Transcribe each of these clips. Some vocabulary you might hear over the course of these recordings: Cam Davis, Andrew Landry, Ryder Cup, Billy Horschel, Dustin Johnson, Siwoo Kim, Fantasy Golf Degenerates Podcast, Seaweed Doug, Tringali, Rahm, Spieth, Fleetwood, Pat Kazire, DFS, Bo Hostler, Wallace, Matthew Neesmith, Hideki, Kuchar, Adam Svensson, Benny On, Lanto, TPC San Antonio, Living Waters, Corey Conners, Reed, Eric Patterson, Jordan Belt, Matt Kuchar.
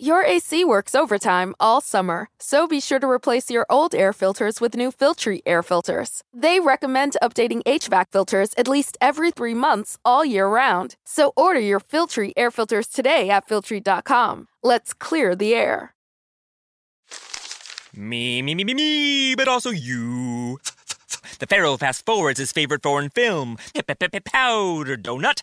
Your AC works overtime all summer, so be sure to replace your old air filters with new Filtry air filters. They recommend updating HVAC filters at least every 3 months all year round. So order your Filtry air filters today at Filtry.com. Let's clear the air. Me, but also you. The Pharaoh fast-forwards his favorite foreign film, Powder Donut.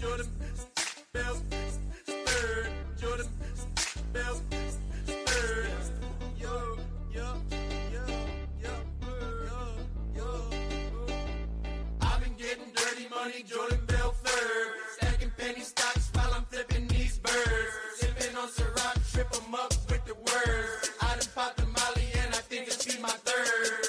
Jordan Belt, bird. Jordan Belt, bird. Yo. I've been getting dirty money, Jordan Belt, third. Stacking penny stocks while I'm flipping these birds. Sipping on Ciroc, trip 'em up with the words. I done popped the molly and I think it's be my third.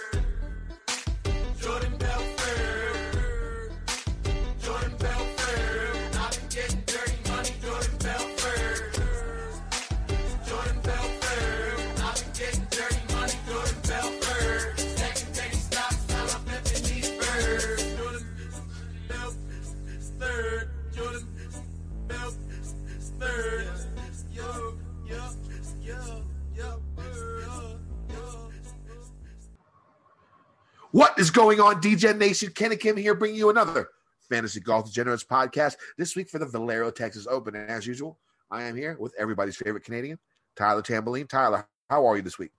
What is going on, DGen Nation? Kenny Kim here, bringing you another Fantasy Golf Degenerates Podcast, this week for the Valero Texas Open. And as usual, I am here with everybody's favorite Canadian, Tyler Tambourine. Tyler, how are you this week?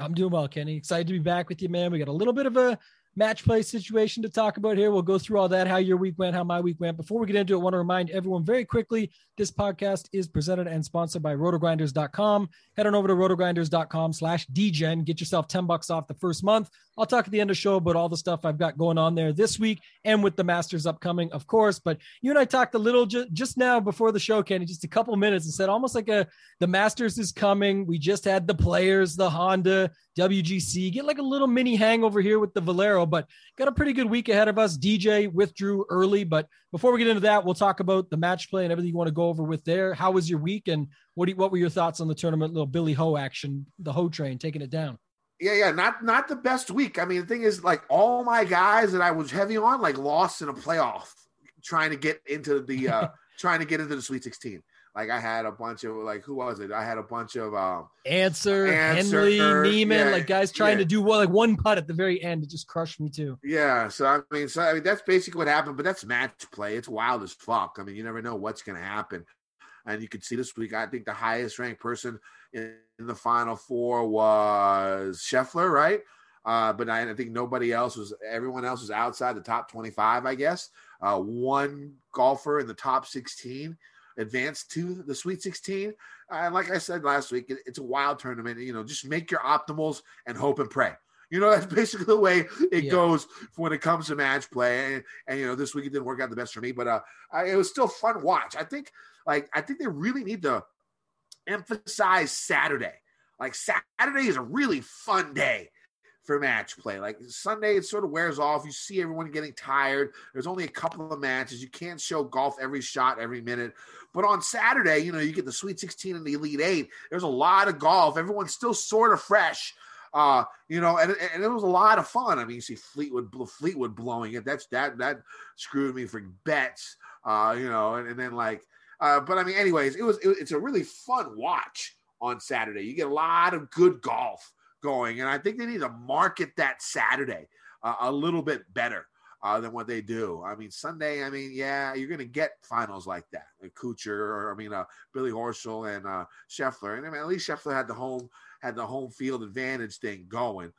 I'm doing well, Kenny. Excited to be back with you, man. We got a little bit of a match play situation to talk about here. We'll go through all that, how your week went, how my week went. Before we get into it, I want to remind everyone very quickly, this podcast is presented and sponsored by rotogrinders.com. Head on over to rotogrinders.com/dgen. Get yourself $10 off the first month. I'll talk at the end of the show about all the stuff I've got going on there this week and with the Masters upcoming, of course. But you and I talked a little just now before the show, Kenny, just a couple minutes, and said almost like the Masters is coming. We just had the Players, the Honda, WGC. Get like a little mini hangover here with the Valero, but got a pretty good week ahead of us. DJ withdrew early, but before we get into that, we'll talk about the match play and everything you want to go over with there. How was your week, and what were your thoughts on the tournament? Little Billy Ho action, the Ho train taking it down. Yeah. Not the best week. I mean, the thing is, like, all my guys that I was heavy on, like, lost in a playoff trying to get into the the Sweet 16. Like, I had a bunch of, like, who was it? I had a bunch of Answer, Henley, Neiman, like, guys trying to do one putt at the very end. It just crushed me too. Yeah. So I mean, that's basically what happened. But that's match play. It's wild as fuck. I mean, you never know what's gonna happen. And you can see this week, I think the highest ranked person in the Final Four was Scheffler, right? But I think everyone else was outside the top 25, I guess. One golfer in the top 16 advanced to the Sweet 16. Like I said last week, it's a wild tournament. You know, just make your optimals and hope and pray. You know, that's basically the way it goes when it comes to match play. And you know, this week it didn't work out the best for me, but it was still fun watch. I think they really need to emphasize Saturday. Like, Saturday is a really fun day for match play. Like, Sunday, it sort of wears off. You see everyone getting tired. There's only a couple of matches. You can't show golf every shot, every minute. But on Saturday, you know, you get the Sweet 16 and the Elite Eight. There's a lot of golf. Everyone's still sort of fresh. You know, and it was a lot of fun. I mean, you see Fleetwood blowing it. That screwed me for bets. You know, and then like, but I mean, anyways, it's a really fun watch on Saturday. You get a lot of good golf going, and I think they need to market that Saturday a little bit better than what they do. I mean, Sunday, I mean, yeah, you're going to get finals like that. Like Kuchar, Billy Horschel and Scheffler. And I mean, at least Scheffler had the home field advantage thing going.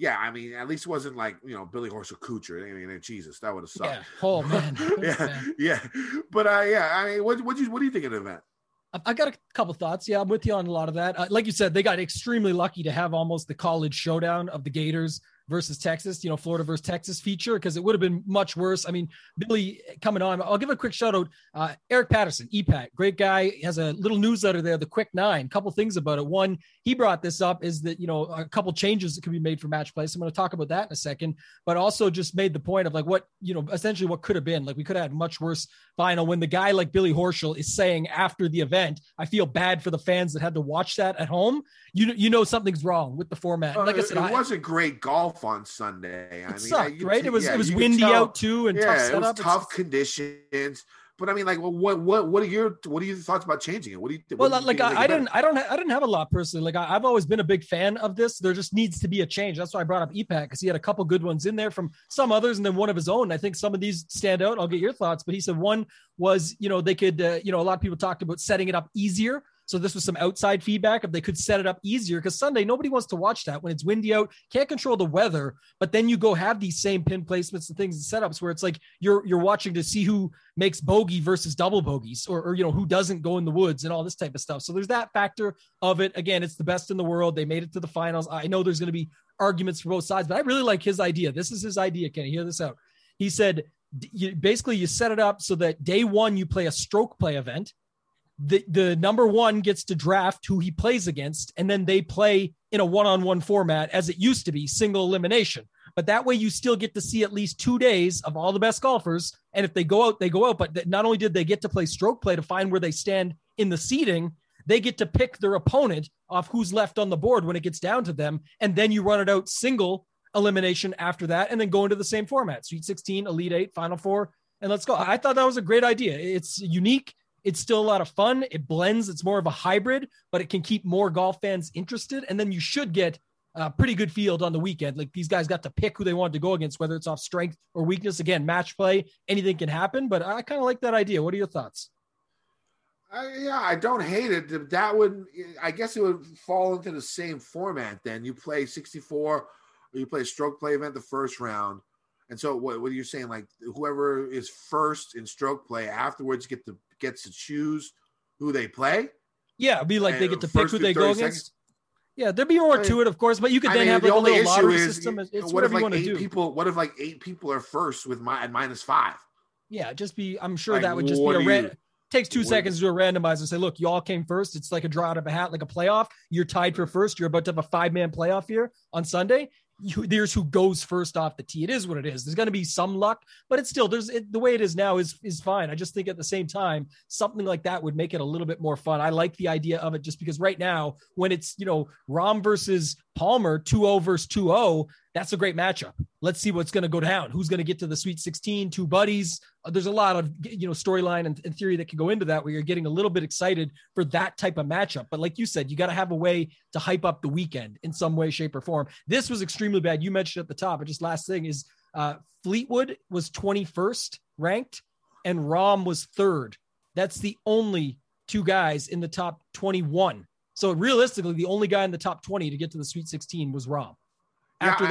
Yeah, I mean, at least it wasn't like, you know, Billy Horschel Kuchar. I mean, Jesus, that would have sucked. Yeah, oh man. But I mean, what do you think of the event? I got a couple thoughts. Yeah, I'm with you on a lot of that. Like you said, they got extremely lucky to have almost the college showdown of the Gators versus Texas, you know, Florida versus Texas feature, because it would have been much worse. I mean, Billy coming on, I'll give a quick shout out. Eric Patterson, EPAT, great guy. He has a little newsletter there, The Quick Nine, a couple things about it. One, he brought this up is that, you know, a couple changes that could be made for match play. So I'm going to talk about that in a second, but also just made the point of like what, you know, essentially what could have been, like we could have had much worse final when the guy like Billy Horschel is saying after the event, I feel bad for the fans that had to watch that at home. You know, something's wrong with the format. Like I said, it wasn't great golf on Sunday. I mean, sucked, right? It was windy out too, and tough setup. It was tough conditions. But I mean, like, well, what are your thoughts about changing it? What do you? What well, do you like, think I didn't, I didn't have a lot personally. Like, I've always been a big fan of this. There just needs to be a change. That's why I brought up EPAC, because he had a couple good ones in there from some others, and then one of his own. I think some of these stand out. I'll get your thoughts. But he said one was, you know, they could, you know, a lot of people talked about setting it up easier. So this was some outside feedback if they could set it up easier, because Sunday, nobody wants to watch that when it's windy out, can't control the weather, but then you go have these same pin placements and things and setups where it's like, you're watching to see who makes bogey versus double bogeys or, you know, who doesn't go in the woods and all this type of stuff. So there's that factor of it. Again, it's the best in the world. They made it to the finals. I know there's going to be arguments for both sides, but I really like his idea. This is his idea. Can you hear this out? He said, you set it up so that day one, you play a stroke play event. The number one gets to draft who he plays against, and then they play in a one-on-one format as it used to be, single elimination. But that way you still get to see at least 2 days of all the best golfers. And if they go out, they go out. But not only did they get to play stroke play to find where they stand in the seeding, they get to pick their opponent off who's left on the board when it gets down to them. And then you run it out single elimination after that, and then go into the same format. Sweet 16, Elite Eight, Final Four, and let's go. I thought that was a great idea. It's unique. It's still a lot of fun. It blends. It's more of a hybrid, but it can keep more golf fans interested. And then you should get a pretty good field on the weekend. Like, these guys got to pick who they wanted to go against, whether it's off strength or weakness. Again, match play, anything can happen, but I kind of like that idea. What are your thoughts? Yeah, I don't hate it. I guess it would fall into the same format. Then you play 64 or you play a stroke play event the first round. And so what are you saying? Like, whoever is first in stroke play afterwards gets to choose who they play. Yeah, it'd be like, and they get to pick who they go against. Seconds. Yeah, there'd be more to it, of course, but you could have like a little lottery system. It's whatever you want to do. What if like eight people are first with at -5? Yeah, I'm sure like, that would just be a random. Takes 2 seconds to do a randomizer and say, look, you all came first. It's like a draw out of a hat, like a playoff. You're tied for first. You're about to have a 5-man playoff here on Sunday. There's who goes first off the tee. It is what it is. There's going to be some luck, but it's still the way it is now is fine. I just think at the same time, something like that would make it a little bit more fun. I like the idea of it just because right now when it's, you know, Rahm versus Palmer, 2-0 versus 2-0, that's a great matchup. Let's see what's going to go down. Who's going to get to the Sweet 16, two buddies. There's a lot of, you know, storyline and theory that can go into that where you're getting a little bit excited for that type of matchup. But like you said, you got to have a way to hype up the weekend in some way, shape, or form. This was extremely bad. You mentioned at the top, but just last thing is Fleetwood was 21st ranked and Rahm was 3rd. That's the only two guys in the top 21. So realistically, the only guy in the top 20 to get to the Sweet 16 was Rahm. After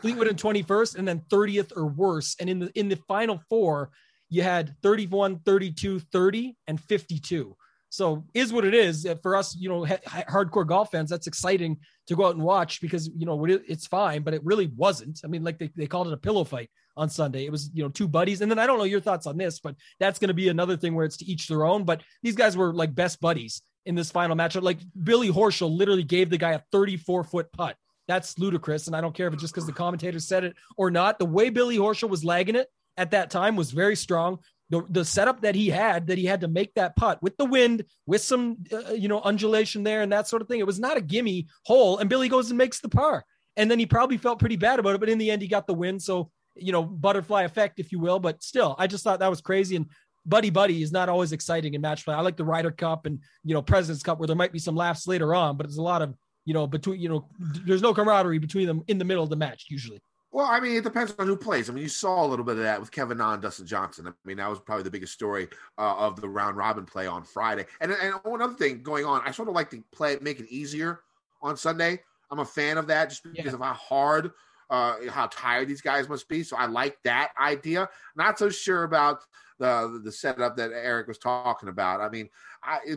Fleetwood in 21st and then 30th or worse. And in the final four, you had 31, 32, 30, and 52. So is what it is for us, you know, hardcore golf fans. That's exciting to go out and watch because, you know, it's fine, but it really wasn't. I mean, like they called it a pillow fight on Sunday. It was, you know, two buddies. And then I don't know your thoughts on this, but that's going to be another thing where it's to each their own, but these guys were like best buddies in this final matchup. Like Billy Horschel literally gave the guy a 34-foot putt. That's ludicrous. And I don't care if it's just because the commentator said it or not. The way Billy Horschel was lagging it at that time was very strong. The setup that he had to make that putt with the wind, with some, you know, undulation there and that sort of thing. It was not a gimme hole. And Billy goes and makes the par. And then he probably felt pretty bad about it. But in the end, he got the win. So, you know, butterfly effect, if you will. But still, I just thought that was crazy. And buddy is not always exciting in match play. I like the Ryder Cup and, you know, President's Cup where there might be some laughs later on. But it's a lot of, you know, between, you know, there's no camaraderie between them in the middle of the match usually. Well, I mean, it depends on who plays. I mean, you saw a little bit of that with Kevin Na and Dustin Johnson. I mean, that was probably the biggest story of the round robin play on Friday. And one other thing going on, I sort of like to make it easier on Sunday. I'm a fan of that just because of how hard, how tired these guys must be. So I like that idea. Not so sure about the setup that Eric was talking about. I mean,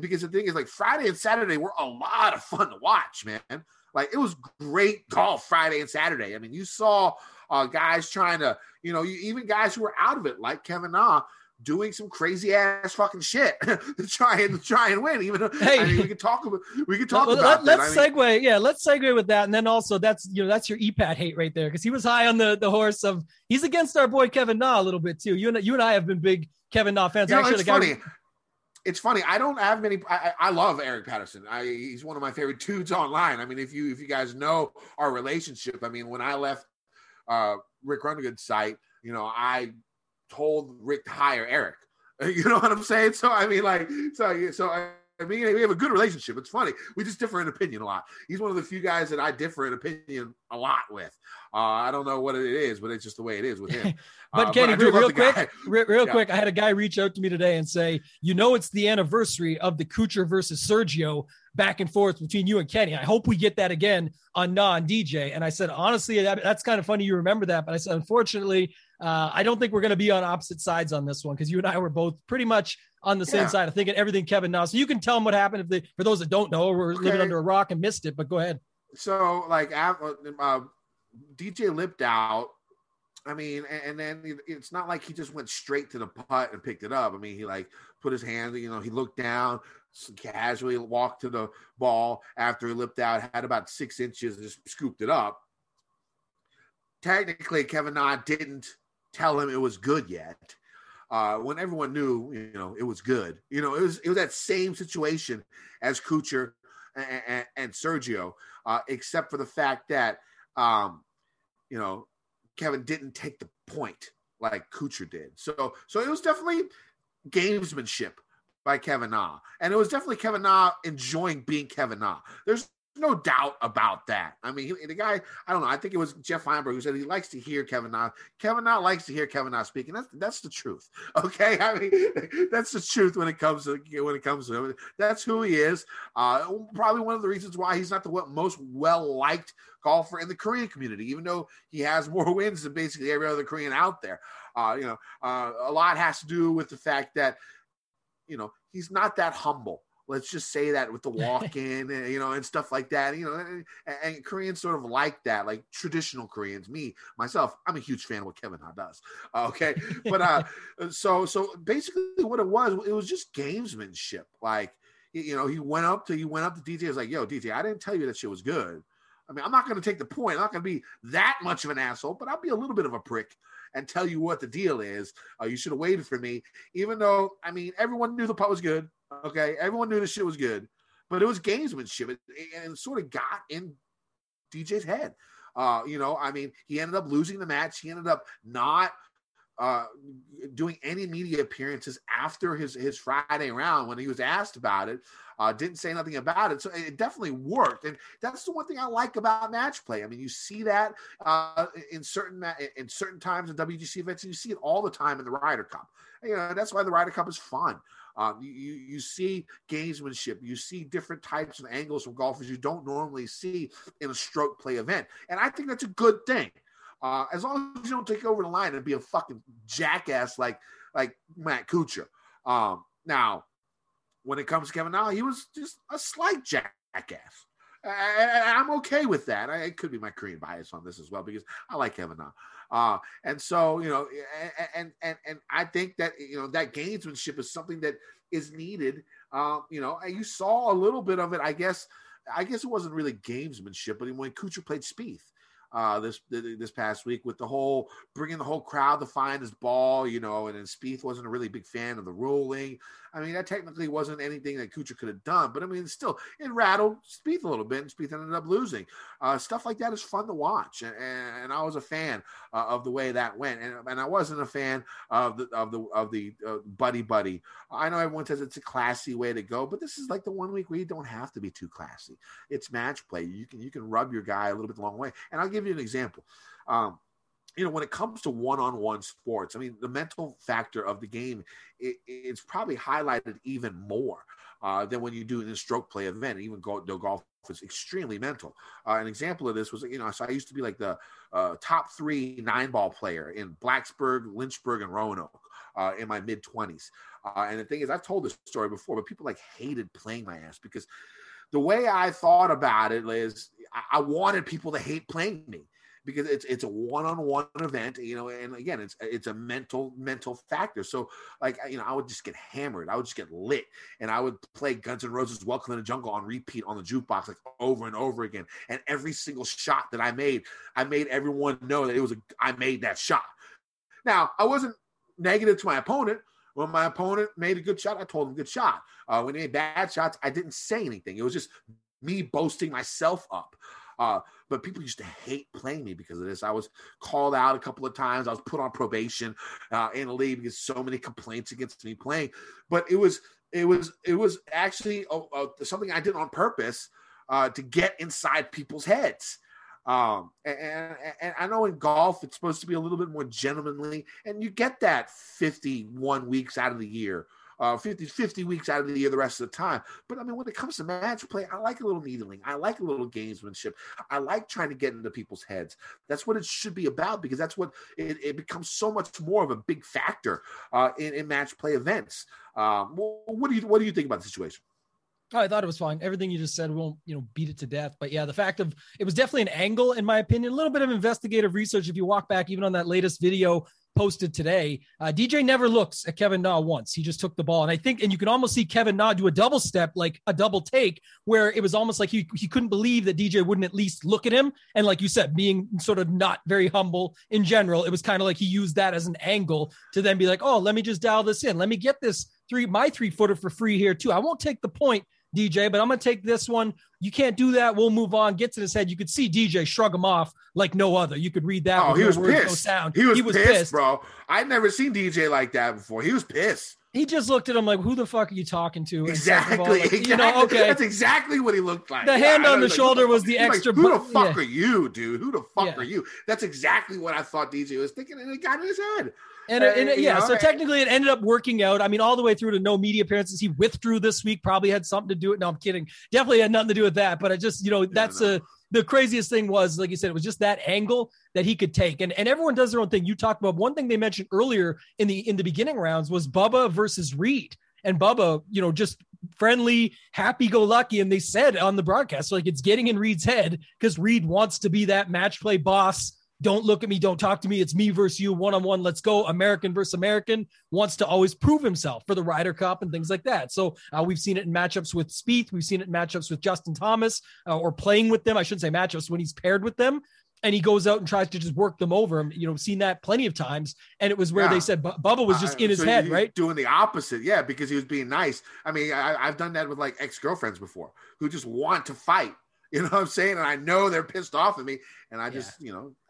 because the thing is, like Friday and Saturday were a lot of fun to watch, man. Like, it was great golf Friday and Saturday. I mean, you saw guys trying to, you know, even guys who were out of it, like Kevin Na, doing some crazy ass fucking shit to try and win. Even hey, I mean, we could talk about. Let's segue. Yeah, let's segue with that, and then also that's your EPAT hate right there, because he was high on the horse of he's against our boy Kevin Na a little bit too. You and I have been big Kevin Na fans. You know, it's funny. I don't have many. I love Eric Patterson. He's one of my favorite dudes online. I mean, if you guys know our relationship, I mean, when I left Rick Rungood's site, you know, I told Rick to hire Eric. You know what I'm saying? So I mean, like, we have a good relationship. It's funny, we just differ in opinion a lot. He's one of the few guys that I differ in opinion a lot with. I don't know what it is, but it's just the way it is with him. But Kenny, real quick, I had a guy reach out to me today and say, you know, it's the anniversary of the Kuchar versus Sergio back and forth between you and Kenny. I hope we get that again on Na and DJ. And I said, honestly, that's kind of funny you remember that. But I said, unfortunately, I don't think we're going to be on opposite sides on this one, because you and I were both pretty much on the same side. I think everything Kevin Na. So you can tell them what happened for those that don't know or were living under a rock and missed it, but go ahead. So like DJ lipped out. I mean, and then it's not like he just went straight to the putt and picked it up. I mean, he like put his hand, you know, he looked down, casually walked to the ball after he lipped out, had about 6 inches and just scooped it up. Technically, Kevin Na didn't tell him it was good yet. When everyone knew, you know, it was good. You know, it was that same situation as Kuchar and Sergio, except for the fact that, you know, Kevin didn't take the point like Kuchar did. So it was definitely gamesmanship by Kevin Na. And it was definitely Kevin Na enjoying being Kevin Na. There's no doubt about that. I mean, the guy, I don't know, I think it was Jeff Feinberg who said he likes to hear Kevin Na. Kevin Na likes to hear Kevin Na speak, and that's the truth. Okay? I mean, that's the truth when it comes to him. That's who he is. Probably one of the reasons why he's not the most well-liked golfer in the Korean community, even though he has more wins than basically every other Korean out there. You know, a lot has to do with the fact that, you know, he's not that humble. Let's just say that, with the walk-in, you know, and stuff like that, you know, and Koreans sort of like that, like traditional Koreans. Me, myself, I'm a huge fan of what Kevin Na does. Okay. But so basically what it was just gamesmanship. Like, you know, he went up to DJ. Was like, yo, DJ, I didn't tell you that shit was good. I mean, I'm not going to take the point. I'm not going to be that much of an asshole, but I'll be a little bit of a prick and tell you what the deal is. You should have waited for me, even though, I mean, everyone knew the putt was good. Okay, everyone knew this shit was good, but it was gamesmanship, and sort of got in DJ's head. You know, I mean, he ended up losing the match. He ended up not doing any media appearances after his Friday round when he was asked about it. Didn't say nothing about it, so it definitely worked. And that's the one thing I like about match play. I mean, you see that in certain times in WGC events, and you see it all the time in the Ryder Cup. You know, that's why the Ryder Cup is fun. You see gamesmanship, you see different types of angles from golfers you don't normally see in a stroke play event. And I think that's a good thing. As long as you don't take over the line and be a fucking jackass like Matt Kuchar. Now, when it comes to Kevin Na, he was just a slight jackass. I'm okay with that. It could be my Korean bias on this as well, because I like Kevin Na. And so, you know, and I think that, you know, that gamesmanship is something that is needed. You know, and you saw a little bit of it, I guess it wasn't really gamesmanship, but when Kuchar played Spieth this past week, with the whole bringing the whole crowd to find his ball, you know, and then Spieth wasn't a really big fan of the ruling. I mean, that technically wasn't anything that Kuchar could have done, but I mean, still, it rattled Spieth a little bit, and Spieth ended up losing. Stuff like that is fun to watch, and I was a fan of the way that went, and I wasn't a fan of the buddy buddy. I know everyone says it's a classy way to go, but this is like the 1 week where you don't have to be too classy. It's match play. You can rub your guy a little bit the long way, and I'll give you an example. You know, when it comes to one-on-one sports, I mean, the mental factor of the game, it's probably highlighted even more than when you do in a stroke play event. Even though golf is extremely mental. An example of this was, you know, so I used to be like the top 3 9-ball player in Blacksburg, Lynchburg, and Roanoke in my mid-20s. And the thing is, I've told this story before, but people like hated playing my ass because the way I thought about it is I wanted people to hate playing me because it's a one-on-one event, you know, and again, it's a mental factor. So like, you know, I would just get hammered. I would just get lit, and I would play Guns N' Roses' Welcome to the Jungle on repeat on the jukebox, like over and over again. And every single shot that I made everyone know that I made that shot. Now, I wasn't negative to my opponent. When my opponent made a good shot, I told him good shot. When he made bad shots, I didn't say anything. It was just me boasting myself up. But people used to hate playing me because of this. I was called out a couple of times. I was put on probation in the league because so many complaints against me playing. But it was actually something I did on purpose to get inside people's heads. And I know in golf, it's supposed to be a little bit more gentlemanly, and you get that 51 weeks out of the year, 50 weeks out of the year, the rest of the time. But I mean, when it comes to match play, I like a little needling. I like a little gamesmanship. I like trying to get into people's heads. That's what it should be about, because that's what it becomes so much more of a big factor, in match play events. What do you think about the situation? Oh, I thought it was fine. Everything you just said, we won't, beat it to death. But yeah, the fact of it was definitely an angle, in my opinion, a little bit of investigative research. If you walk back, even on that latest video posted today, DJ never looks at Kevin Na once. He just took the ball. And I think, and you can almost see Kevin Na do a double step, like a double take, where it was almost like he couldn't believe that DJ wouldn't at least look at him. And like you said, being sort of not very humble in general, it was kind of like he used that as an angle to then be like, oh, let me just dial this in. Let me get this three-footer for free here too. I won't take the point, DJ, but I'm going to take this one. You can't do that. We'll move on. Gets in his head. You could see DJ shrug him off like no other. You could read that. Oh, he was pissed. He was pissed, bro. I'd never seen DJ like that before. He was pissed. He just looked at him like, who the fuck are you talking to? Exactly. Okay. That's exactly what he looked like. The hand on the shoulder was the extra. Who the fuck are you, dude? Who the fuck are you? That's exactly what I thought DJ was thinking, and it got in his head. So technically it ended up working out. I mean, all the way through to no media appearances. He withdrew this week, probably had something to do with it. No, I'm kidding. Definitely had nothing to do with that. But I just, the craziest thing was, like you said, it was just that angle that he could take. And everyone does their own thing. You talked about one thing they mentioned earlier in the beginning rounds was Bubba versus Reed. And Bubba, just friendly, happy-go-lucky. And they said on the broadcast, like, it's getting in Reed's head because Reed wants to be that match play boss. Don't look at me. Don't talk to me. It's me versus you. One-on-one. Let's go. American versus American. Wants to always prove himself for the Ryder Cup and things like that. So we've seen it in matchups with Spieth. We've seen it in matchups with Justin Thomas or playing with them. I shouldn't say matchups, when he's paired with them. And he goes out and tries to just work them over. And, seen that plenty of times. And it was where they said Bubba was just in his head, right? Doing the opposite. Yeah, because he was being nice. I mean, I've done that with like ex-girlfriends before who just want to fight. You know what I'm saying? And I know they're pissed off at me. And I just,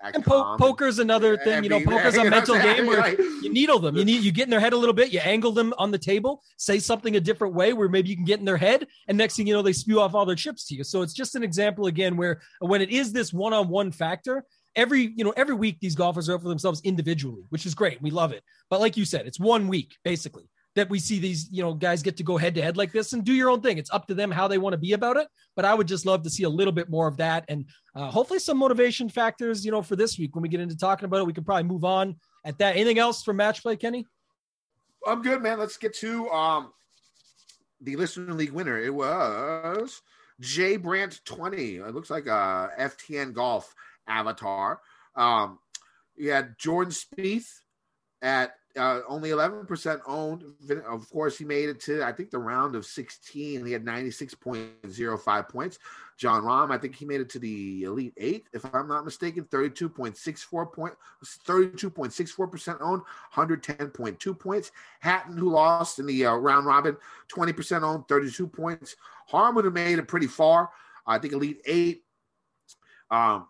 act and calm. Poker's another thing. Poker's a mental game where you needle them. You get in their head a little bit. You angle them on the table. Say something a different way where maybe you can get in their head. And next thing you know, they spew off all their chips to you. So it's just an example, again, where when it is this one-on-one factor, every week these golfers are out for themselves individually, which is great. We love it. But like you said, it's 1 week, basically, that we see these, guys get to go head to head like this and do your own thing. It's up to them how they want to be about it. But I would just love to see a little bit more of that. And hopefully some motivation factors, for this week, when we get into talking about it, we can probably move on at that. Anything else for match play, Kenny? I'm good, man. Let's get to the Listener League winner. It was J Brandt 20. It looks like a FTN golf avatar. You had Jordan Spieth at only 11% owned. Of course, he made it to, I think, the round of 16. He had 96.05 points. John Rahm, I think he made it to the Elite Eight, if I'm not mistaken, 32.64% owned, 110.2 points. Hatton, who lost in the round robin, 20% owned, 32 points. Harm would have made it pretty far. I think Elite Eight. 18.75%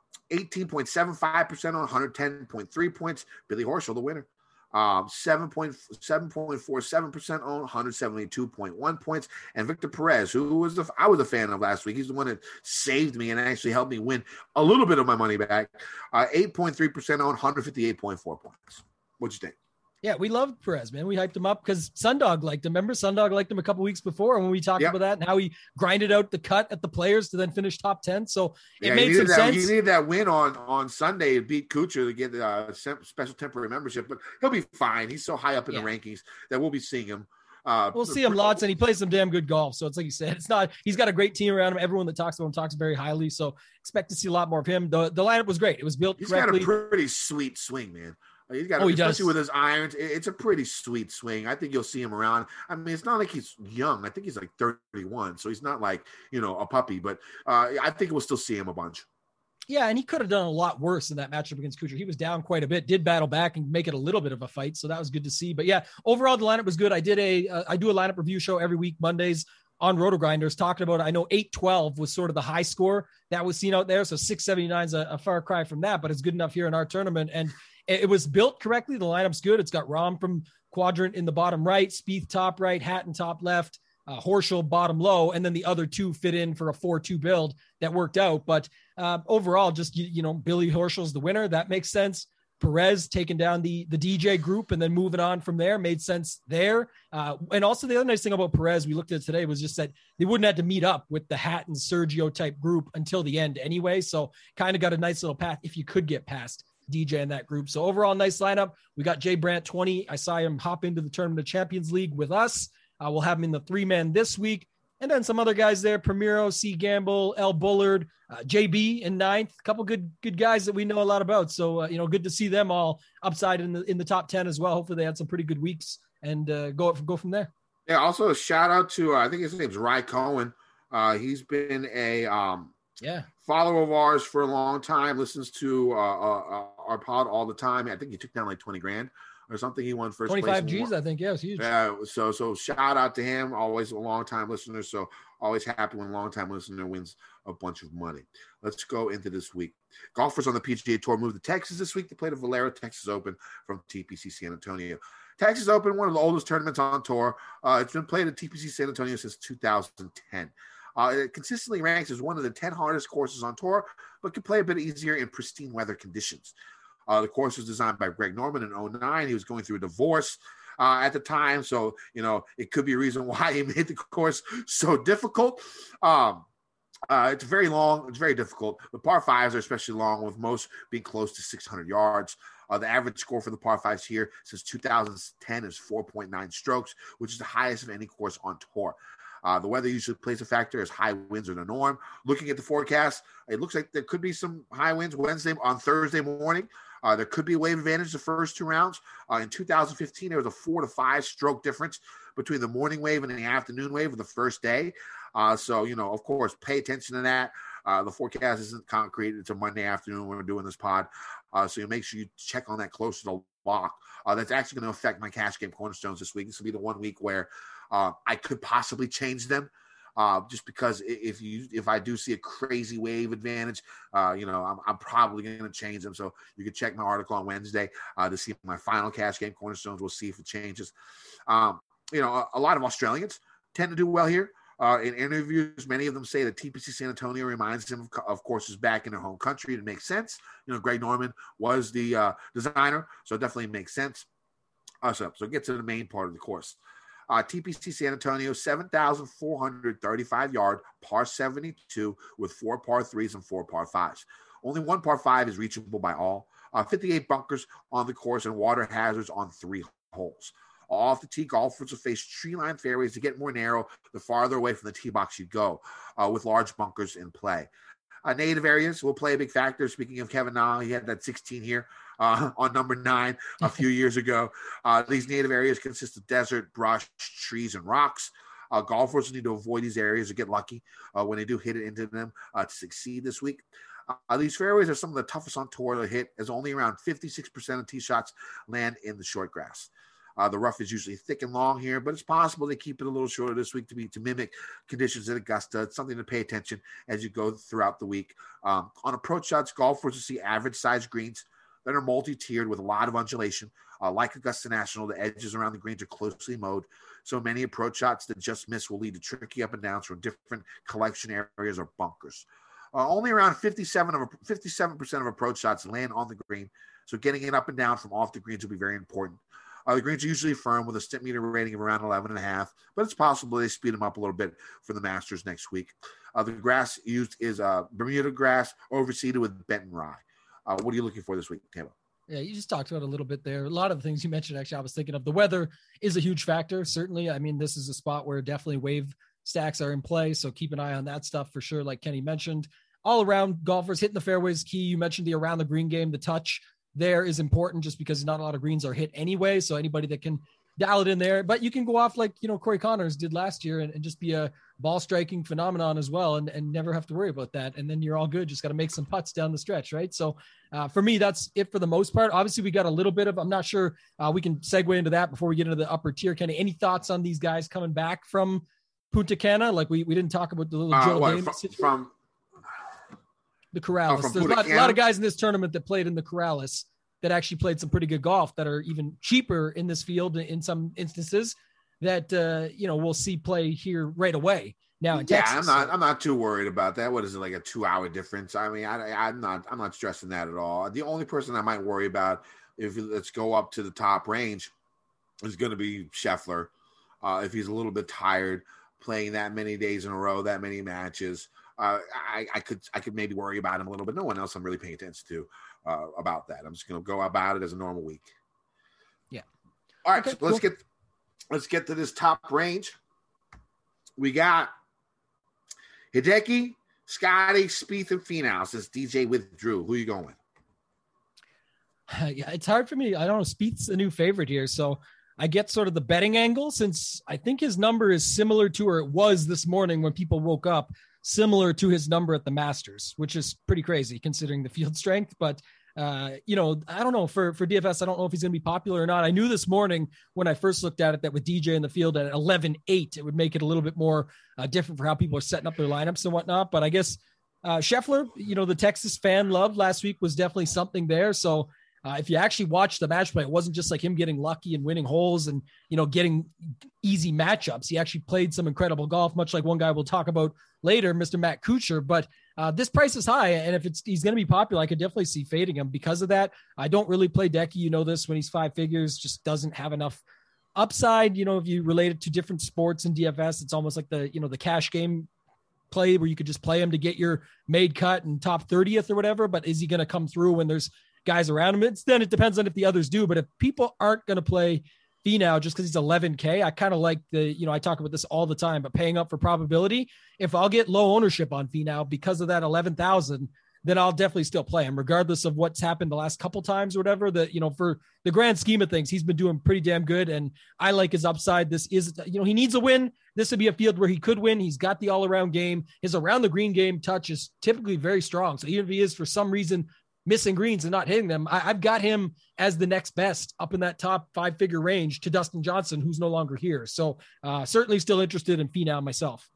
owned, 110.3 points. Billy Horschel, the winner. 7.47% owned, 172.1 points. And Victor Perez, who I was a fan of last week. He's the one that saved me and actually helped me win a little bit of my money back. 8.3% owned, 158.4 points. What'd you think? Yeah, we loved Perez, man. We hyped him up because Sundog liked him. Remember, Sundog liked him a couple weeks before when we talked about that and how he grinded out the cut at the Players to then finish top 10. So it made some sense. He needed that win on Sunday to beat Kuchar to get the special temporary membership, but he'll be fine. He's so high up in the rankings that we'll be seeing him We'll see him lots, and he plays some damn good golf. So it's like you said, it's not, he's got a great team around him. Everyone that talks about him talks very highly. So expect to see a lot more of him. The lineup was great. It was built correctly. He's got a pretty sweet swing, man. He's got, especially with his irons, it's a pretty sweet swing. I think you'll see him around. I mean, it's not like he's young. I think he's like 31, so he's not like, you know, a puppy. But I think we'll still see him a bunch. Yeah, and he could have done a lot worse in that matchup against Kuchar. He was down quite a bit, did battle back and make it a little bit of a fight, so that was good to see. But yeah, overall the lineup was good. I do a lineup review show every week Mondays on Roto-Grinders talking about, I know 812 was sort of the high score that was seen out there, so 679 is a far cry from that, but it's good enough here in our tournament. And it was built correctly. The lineup's good. It's got Rahm from quadrant in the bottom right, Spieth top right, Hatton top left, Horschel bottom low, and then the other two fit in for a 4-2 build that worked out. But overall, just, you know, Billy Horschel's the winner. That makes sense. Perez taking down the DJ group and then moving on from there made sense there. And also the other nice thing about Perez we looked at today was just that they wouldn't have to meet up with the Hatton Sergio type group until the end anyway. So kind of got a nice little path if you could get past DJ in that group. So overall, nice lineup. We got Jay Brandt 20. I saw him hop into the Tournament of Champions League with us. We'll have him in the 3-man this week. And then some other guys there, Primero, C. Gamble, L. Bullard, JB in 9th. A couple good guys that we know a lot about. So, good to see them all upside in the top 10 as well. Hopefully they had some pretty good weeks and go from there. Yeah, also a shout out to, I think his name's Ry Cohen. He's been a follower of ours for a long time, listens to our pod all the time. I think he took down like $20,000 or something. He won first place. 25 G's, I think. Yeah, it was huge. Yeah, so shout out to him. Always a long-time listener, so always happy when a long-time listener wins a bunch of money. Let's go into this week. Golfers on the PGA Tour moved to Texas this week to play the Valero Texas Open from TPC San Antonio. Texas Open, one of the oldest tournaments on tour. It's been played at TPC San Antonio since 2010. It consistently ranks as one of the 10 hardest courses on tour, but can play a bit easier in pristine weather conditions. The course was designed by Greg Norman in 2009. He was going through a divorce at the time. So, it could be a reason why he made the course so difficult. It's very long. It's very difficult. The par fives are especially long, with most being close to 600 yards. The average score for the par fives here since 2010 is 4.9 strokes, which is the highest of any course on tour. The weather usually plays a factor, as high winds are the norm. Looking at the forecast, it looks like there could be some high winds on Thursday morning. There could be wave advantage the first two rounds. In 2015, there was a 4 to 5 stroke difference between the morning wave and the afternoon wave of the first day. So, of course, pay attention to that. The forecast isn't concrete. It's a Monday afternoon when we're doing this pod. So you make sure you check on that closer to lock. That's actually going to affect my cash game cornerstones this week. This will be the one week where I could possibly change them, just because if I do see a crazy wave advantage, I'm probably going to change them. So you can check my article on Wednesday to see my final cash game cornerstones. We'll see if it changes. A lot of Australians tend to do well here. In interviews, many of them say that TPC San Antonio reminds them of courses back in their home country. It makes sense. Greg Norman was the designer, so it definitely makes sense. So get to the main part of the course. TPC San Antonio, 7,435-yard par 72 with 4 par 3s and 4 par 5s. Only one par 5 is reachable by all. 58 bunkers on the course and water hazards on 3 holes. Off the tee, golfers will face tree-lined fairways to get more narrow the farther away from the tee box you go, with large bunkers in play. Native areas will play a big factor. Speaking of Kevin Na, he had that 16 here on number 9 a few years ago. These native areas consist of desert, brush, trees, and rocks. Golfers need to avoid these areas or get lucky when they do hit it into them to succeed this week. These fairways are some of the toughest on tour to hit, as only around 56% of tee shots land in the short grass. The rough is usually thick and long here, but it's possible they keep it a little shorter this week to mimic conditions at Augusta. It's something to pay attention as you go throughout the week. On approach shots, golfers will see average-sized greens that are multi-tiered with a lot of undulation. Like Augusta National, the edges around the greens are closely mowed, so many approach shots that just miss will lead to tricky up and downs from different collection areas or bunkers. Only around 57% of approach shots land on the green, so getting it up and down from off the greens will be very important. The greens are usually firm with a stint meter rating of around 11.5, but it's possible they speed them up a little bit for the Masters next week. The grass used is Bermuda grass, overseeded with bent and rye. What are you looking for this week, Taylor? Yeah, you just talked about a little bit there. A lot of the things you mentioned, actually, I was thinking of. The weather is a huge factor, certainly. I mean, this is a spot where definitely wave stacks are in play, so keep an eye on that stuff for sure, like Kenny mentioned. All around, golfers hitting the fairways key. You mentioned the around the green game. The touch there is important just because not a lot of greens are hit anyway, so anybody that can dial it in there. But you can go off like, you know, Corey Conners did last year and just be a ball striking phenomenon as well, and never have to worry about that. And then you're all good. Just got to make some putts down the stretch, right? So for me, that's it for the most part. Obviously, we got a little bit of, I'm not sure we can segue into that before we get into the upper tier. Kenny, any thoughts on these guys coming back from Punta Cana? Like we didn't talk about the little from the Corrales. There's a lot of guys in this tournament that played in the Corrales that actually played some pretty good golf that are even cheaper in this field in some instances that, you know, we'll see play here right away now in Texas. I'm not too worried about that. What is it, like a 2-hour difference? I mean, I'm not stressing that at all. The only person I might worry about, if let's go up to the top range, is going to be Scheffler. If he's a little bit tired playing that many days in a row, that many matches, I could maybe worry about him a little bit. No one else I'm really paying attention to about that. I'm just going to go about it as a normal week. Yeah. All right. Okay, so cool. Let's get to this top range. We got Hideki, Scotty, Spieth, and Finau. Since DJ withdrew, who are you going with? Yeah, it's hard for me. I don't know. Spieth's a new favorite here, so I get sort of the betting angle since I think his number is similar to, or it was this morning when people woke up, similar to his number at the Masters, which is pretty crazy considering the field strength. But, you know, I don't know for DFS, I don't know if he's going to be popular or not. I knew this morning when I first looked at it, that with DJ in the field at 11-8, it would make it a little bit more different for how people are setting up their lineups and whatnot. But I guess Scheffler, you know, the Texas fan love last week was definitely something there. So if you actually watched the match play, it wasn't just like him getting lucky and winning holes and, you know, getting easy matchups. He actually played some incredible golf, much like one guy we'll talk about later, Mr. Matt Kuchar. But this price is high, and if he's going to be popular, I could definitely see fading him because of that. I don't really play Decky. You know this, when he's five figures, just doesn't have enough upside. You know, if you relate it to different sports in DFS, it's almost like the, you know, the cash game play where you could just play him to get your made cut and top 30th or whatever. But is he going to come through when there's guys around him? Then it depends on if the others do. But if people aren't going to play Finau just because he's 11K, I kind of like the, you know, I talk about this all the time, but paying up for probability. If I'll get low ownership on Finau because of that 11,000, then I'll definitely still play him regardless of what's happened the last couple times or whatever. That, you know, for the grand scheme of things, he's been doing pretty damn good, and I like his upside. This is, you know, he needs a win. This would be a field where he could win. He's got the all-around game. His around the green game touch is typically very strong. So even if he is for some reason missing greens and not hitting them, I've got him as the next best up in that top five-figure range to Dustin Johnson, who's no longer here. So certainly still interested in Finau myself.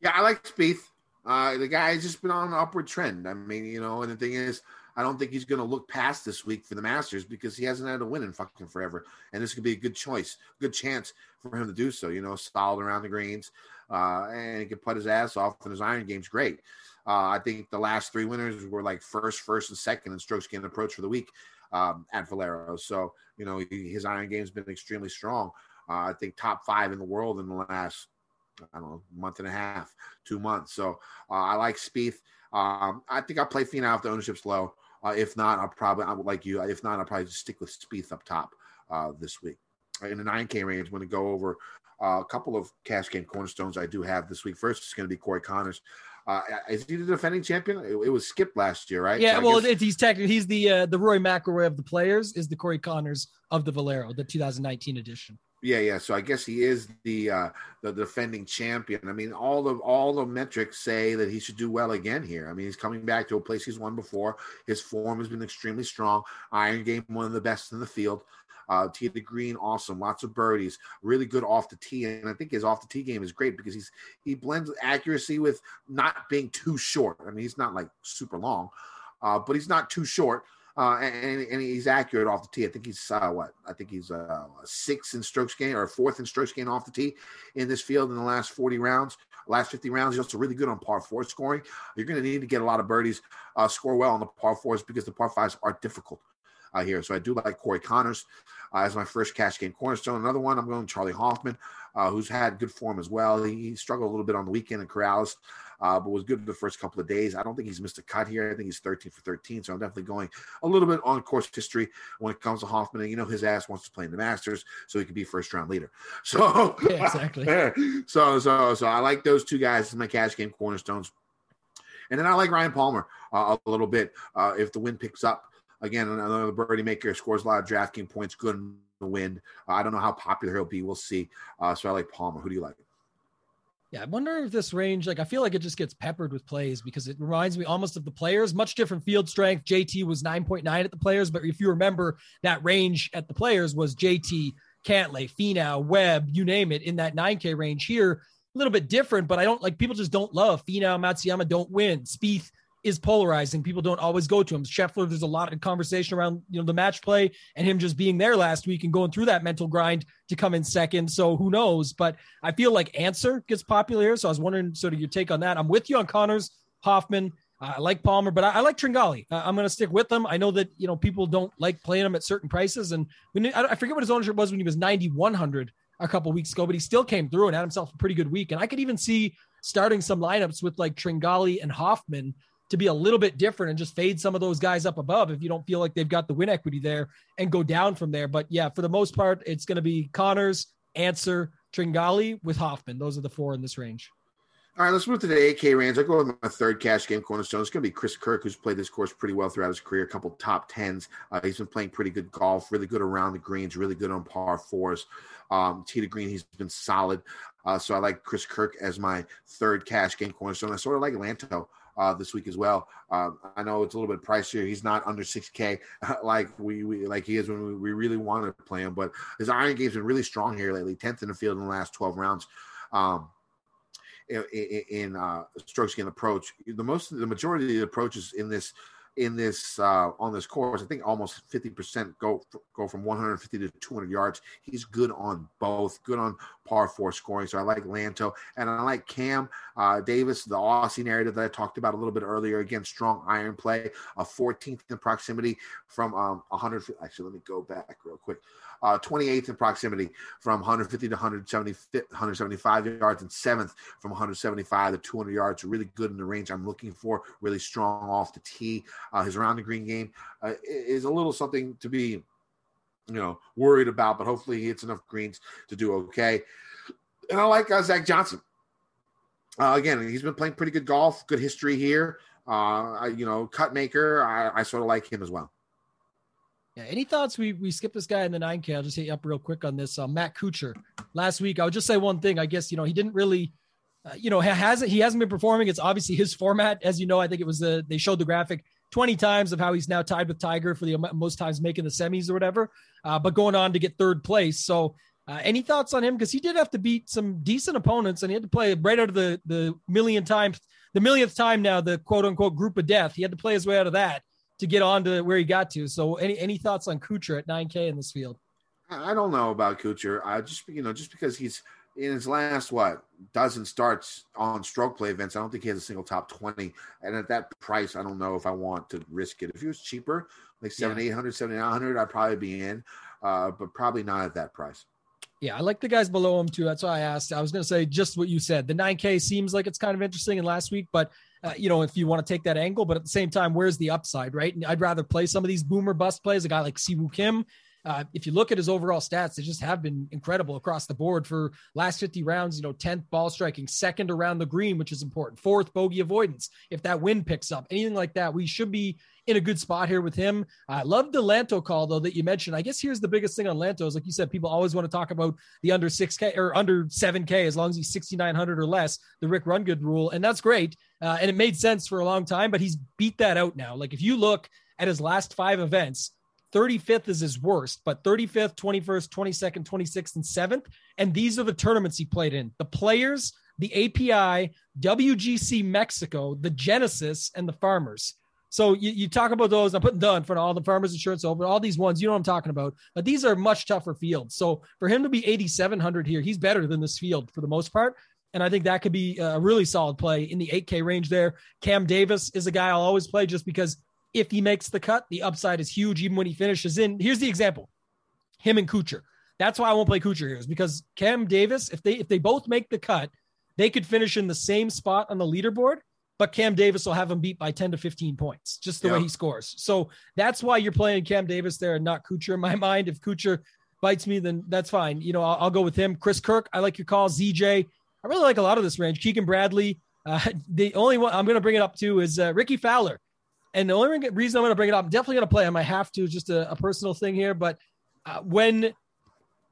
Yeah, I like Spieth. The guy has just been on an upward trend. I mean, you know, and the thing is, I don't think he's going to look past this week for the Masters because he hasn't had a win in fucking forever. And this could be a good choice, good chance for him to do so, you know, solid around the greens. And he can putt his ass off, and his iron game's great. I think the last three winners were like first, and second in strokes gained approach for the week at Valero. So, you know, his iron game's been extremely strong. I think top five in the world in the last, I don't know, month and a half, 2 months. So I like Spieth. I think I'll play Finau if the ownership's low. If not, I'll probably just stick with Spieth up top this week. In the 9K range, I'm going to go over a couple of cash game cornerstones I do have this week. First, it's going to be Corey Conners. Is he the defending champion? It was skipped last year, right? Yeah, so well, he's technically he's the Rory McIlroy of the players, is the Corey Conners of the Valero, the 2019 edition. Yeah. So I guess he is the defending champion. I mean, all the metrics say that he should do well again here. I mean, he's coming back to a place he's won before. His form has been extremely strong. Iron game, one of the best in the field. Tee to green, awesome. Lots of birdies. Really good off the tee, and I think his off the tee game is great because he blends accuracy with not being too short. I mean, he's not like super long, but he's not too short, and he's accurate off the tee. I think he's sixth in strokes gained or fourth in strokes gained off the tee in this field in the last 40 rounds. Last 50 rounds, he's also really good on par four scoring. You're going to need to get a lot of birdies, score well on the par fours because the par fives are difficult here. So I do like Corey Conners as my first cash game cornerstone. Another one, I'm going Charlie Hoffman, who's had good form as well. He struggled a little bit on the weekend in Corrales, but was good for the first couple of days. I don't think he's missed a cut here. I think he's 13 for 13, so I'm definitely going a little bit on course history when it comes to Hoffman. And, you know, his ass wants to play in the Masters so he can be first-round leader. So yeah, exactly. So I like those two guys as my cash game cornerstones. And then I like Ryan Palmer a little bit if the wind picks up. Again, another birdie maker, scores a lot of DraftKings points, good in the wind. I don't know how popular he'll be. We'll see. So I like Palmer. Who do you like? Yeah, I wonder if this range, like, I feel like it just gets peppered with plays because it reminds me almost of the Players. Much different field strength. JT was 9.9 at the Players, but if you remember, that range at the Players was JT, Cantlay, Finau, Webb, you name it, in that 9K range. Here, a little bit different, but I don't like, people just don't love Finau, Matsuyama don't win. Spieth is polarizing. People don't always go to him. Scheffler, there's a lot of conversation around, you know, the match play and him just being there last week and going through that mental grind to come in second. So who knows, but I feel like answer gets popular here. So I was wondering sort of your take on that. I'm with you on Conners, Hoffman. I like Palmer, but I like Tringali. I'm going to stick with him. I know that, you know, people don't like playing him at certain prices. And when, I forget what his ownership was when he was 9,100 a couple weeks ago, but he still came through and had himself a pretty good week. And I could even see starting some lineups with like Tringali and Hoffman to be a little bit different and just fade some of those guys up above if you don't feel like they've got the win equity there and go down from there. But yeah, for the most part, it's going to be Conners, Answer, Tringali with Hoffman. Those are the four in this range. All right, let's move to the AK range. I'll go with my third cash game cornerstone. It's going to be Chris Kirk, who's played this course pretty well throughout his career, a couple top tens. He's been playing pretty good golf, really good around the greens, really good on par fours. Tee to green, he's been solid. So I like Chris Kirk as my third cash game cornerstone. I sort of like Lanto this week as well. I know it's a little bit pricier. He's not under 6K like we like he is when we really wanted to play him, but his iron game's been really strong here lately, 10th in the field in the last 12 rounds. In strokes gained approach, the majority of the approaches in this on this course, I think almost 50% go from 150 to 200 yards. He's good on both, good on par four scoring. So I like Lanto and I like Cam Davis, the Aussie narrative that I talked about a little bit earlier. Again, strong iron play, a 14th in proximity from 100. Actually, let me go back real quick. 28th in proximity from 150 to 175 yards, and 7th from 175 to 200 yards. Really good in the range I'm looking for. Really strong off the tee. His round the green game is a little something to be, you know, worried about, but hopefully he hits enough greens to do okay. And I like Zach Johnson. Again, he's been playing pretty good golf, good history here. Cut maker. I sort of like him as well. Yeah, any thoughts? We skipped this guy in the 9K. I'll just hit you up real quick on this. Matt Kuchar last week. I would just say one thing. I guess, you know, he didn't really, he hasn't been performing. It's obviously his format, as you know. I think it was they showed the graphic 20 times of how he's now tied with Tiger for the most times making the semis or whatever, but going on to get third place. So any thoughts on him? Because he did have to beat some decent opponents, and he had to play right out of the millionth time now, the quote unquote group of death. He had to play his way out of that to get on to where he got to. So any thoughts on Kuchar at 9K in this field? I don't know about Kuchar. I just because he's in his last, dozen starts on stroke play events, I don't think he has a single top 20. And at that price, I don't know if I want to risk it. If he was cheaper, like 7,800, 7,900, I'd probably be in, but probably not at that price. Yeah, I like the guys below him too. That's why I asked. I was going to say just what you said. The 9K seems like it's kind of interesting in last week, but if you want to take that angle, but at the same time, where's the upside, right? And I'd rather play some of these boomer bust plays. A guy like Siwoo Kim, if you look at his overall stats, they just have been incredible across the board for last 50 rounds, 10th ball striking, second around the green, which is important, fourth bogey avoidance. If that wind picks up, anything like that, we should be in a good spot here with him. I love the Lanto call though, that you mentioned. I guess here's the biggest thing on Lanto is, like you said, people always want to talk about the under 6K or under 7K, as long as he's 6,900 or less, the Rick Rungood rule. And that's great. And it made sense for a long time, but he's beat that out now. Like if you look at his last five events, 35th is his worst, but 35th, 21st, 22nd, 26th, and 7th. And these are the tournaments he played in. The Players, the API, WGC Mexico, the Genesis, and the Farmers. So you talk about those. I'm putting done for all the Farmers Insurance Open, all these ones, you know what I'm talking about, but these are much tougher fields. So for him to be 8,700 here, he's better than this field for the most part. And I think that could be a really solid play in the 8K range there. Cam Davis is a guy I'll always play just because if he makes the cut, the upside is huge. Even when he finishes in, here's the example, him and Kuchar. That's why I won't play Kuchar here, is because Cam Davis, if they both make the cut, They could finish in the same spot on the leaderboard, but Cam Davis will have him beat by 10 to 15 points, just the way he scores. So that's why you're playing Cam Davis there and not Kuchar in my mind. If Kuchar bites me, then that's fine. You know, I'll go with him. Chris Kirk, I like your call. ZJ, I really like a lot of this range. Keegan Bradley. The only one I'm going to bring it up to is Ricky Fowler. And the only reason I'm going to bring it up, I'm definitely going to play him. I have to, just a personal thing here. But when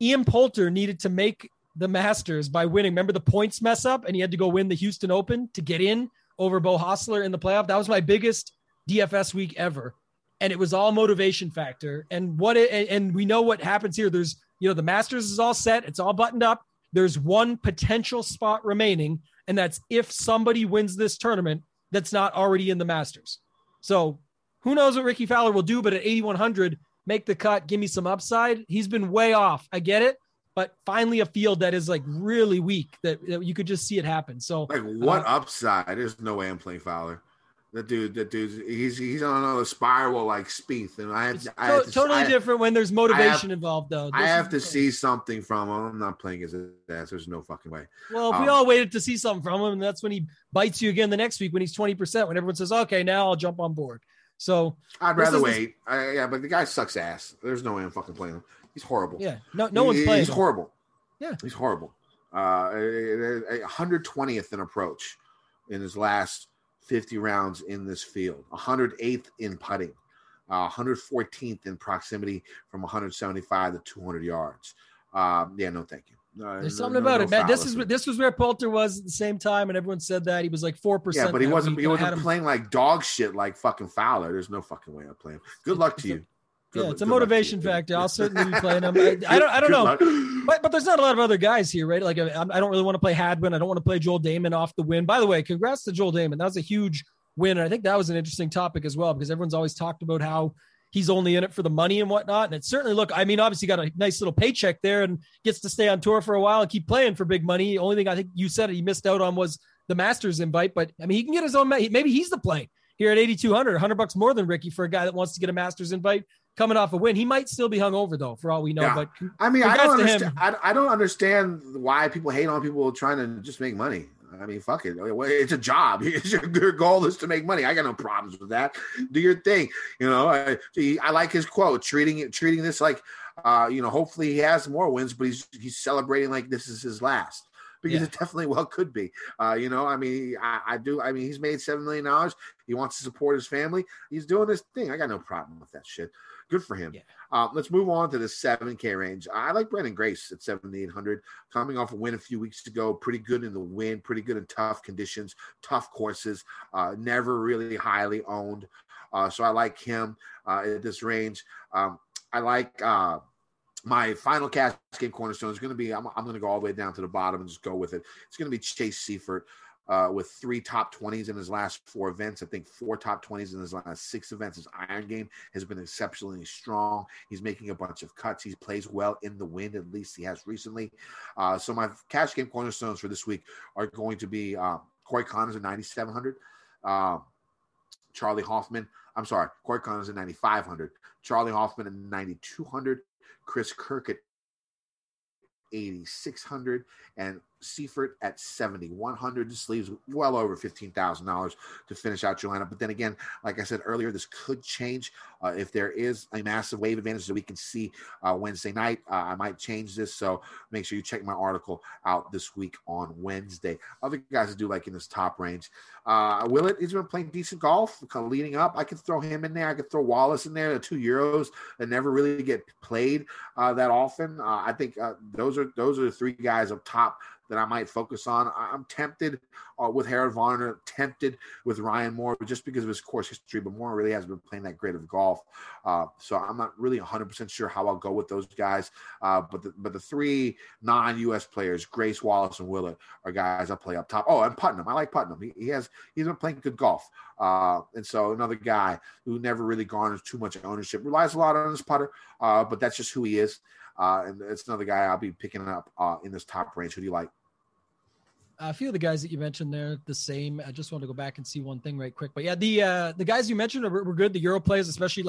Ian Poulter needed to make the Masters by winning, remember the points mess up and he had to go win the Houston Open to get in over Bo Hostler in the playoff. That was my biggest DFS week ever. And it was all motivation factor. And and we know what happens here. There's, you know, the Masters is all set. It's all buttoned up. There's one potential spot remaining. And that's if somebody wins this tournament that's not already in the Masters. So who knows what Ricky Fowler will do, but at 8,100, make the cut, give me some upside. He's been way off. I get it. But finally a field that is like really weak that you could just see it happen. So like what upside? There's no way I'm playing Fowler. That dude, he's on another spiral like Spieth. And I have to, totally different when there's motivation involved though. I have to see something from him. I'm not playing his ass. There's no fucking way. Well, if we all waited to see something from him, that's when he bites you again the next week when he's 20%, when everyone says, okay, now I'll jump on board. So I'd rather wait. But the guy sucks ass. There's no way I'm fucking playing him. He's horrible. Yeah. No one's playing. He's horrible. Yeah. He's horrible. 120th in approach in his last 50 rounds in this field. 108th in putting. 114th in proximity from 175 to 200 yards. No thank you. There's something about it, man. This was where Poulter was at the same time, and everyone said that he was like 4%. Yeah, but he wasn't playing like dog shit like fucking Fowler. There's no fucking way I'm playing. Good luck to you. Yeah, it's a motivation factor. I'll certainly be playing him. I don't know. But there's not a lot of other guys here, right? Like I don't really want to play Hadwin. I don't want to play Joel Damon off the win. By the way, congrats to Joel Damon. That was a huge win. And I think that was an interesting topic as well, because everyone's always talked about how he's only in it for the money and whatnot. And it certainly obviously got a nice little paycheck there and gets to stay on tour for a while and keep playing for big money. The only thing I think you said he missed out on was the Masters invite, but I mean, he can get his own, maybe he's the play here at 8,200, $100 more than Ricky for a guy that wants to get a Masters invite. Coming off a win, he might still be hungover though, for all we know. Yeah. But I mean, I don't understand why people hate on people trying to just make money. I mean, fuck it, it's a job. Your goal is to make money. I got no problems with that. Do your thing, you know. I like his quote, treating this like, hopefully he has more wins, but he's celebrating like this is his last. Because it definitely could be. He's made $7 million. He wants to support his family. He's doing this thing. I got no problem with that shit. Good for him. Yeah. Let's move on to the 7K range. I like Brandon Grace at 7,800, coming off a win a few weeks ago. Pretty good in the wind, pretty good in tough conditions, tough courses, never really highly owned. So I like him at this range. I like my final cash game cornerstone is going to be, I'm going to go all the way down to the bottom and just go with it. It's going to be Chase Seifert with 3 top 20s in his last 4 events. I think 4 top 20s in his last 6 events. His iron game has been exceptionally strong. He's making a bunch of cuts. He plays well in the wind, at least he has recently. So my cash game cornerstones for this week are going to be Corey Conners at 9,700, Corey Conners at 9,500, Charlie Hoffman at 9,200, Chris Kirk at 8,600 and Seifert at 7,100. This leaves well over $15,000 to finish out your lineup. But then again, like I said earlier, this could change. If there is a massive wave advantage that we can see Wednesday night, I might change this. So make sure you check my article out this week on Wednesday. Other guys I do like in this top range. Willett, he's been playing decent golf leading up. I could throw him in there. I could throw Wallace in there. The 2 Euros that never really get played that often. I think those are the 3 guys up top that I might focus on. I'm tempted with Harold Varner, tempted with Ryan Moore, just because of his course history, but Moore really hasn't been playing that great of golf. So I'm not really 100% sure how I'll go with those guys. But the 3 non-U.S. players, Grace, Wallace, and Willett, are guys I play up top. Oh, and Putnam. I like Putnam. He's been playing good golf. And so another guy who never really garners too much ownership, relies a lot on his putter, but that's just who he is. And it's another guy I'll be picking up in this top range. Who do you like? A few of the guys that you mentioned there, the same. I just want to go back and see one thing right quick. But yeah, the guys you mentioned were good. The Euro plays, especially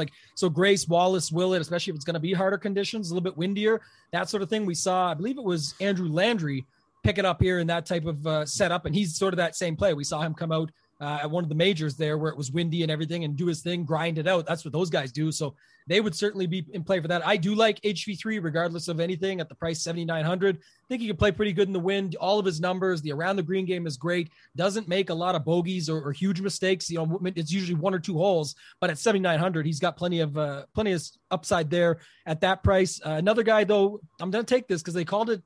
Grace, Wallace, Willett, especially if it's going to be harder conditions, a little bit windier, that sort of thing. We saw, I believe it was Andrew Landry pick it up here in that type of setup. And he's sort of that same play. We saw him come out at one of the majors there where it was windy and everything and do his thing, grind it out. That's what those guys do. So they would certainly be in play for that. I do like HV3 regardless of anything at the price 7,900. I think he can play pretty good in the wind. All of his numbers, the around the green game is great. Doesn't make a lot of bogeys or huge mistakes. You know, it's usually one or two holes, but at 7,900, he's got plenty of upside there at that price. Another guy though, I'm going to take this because they called it,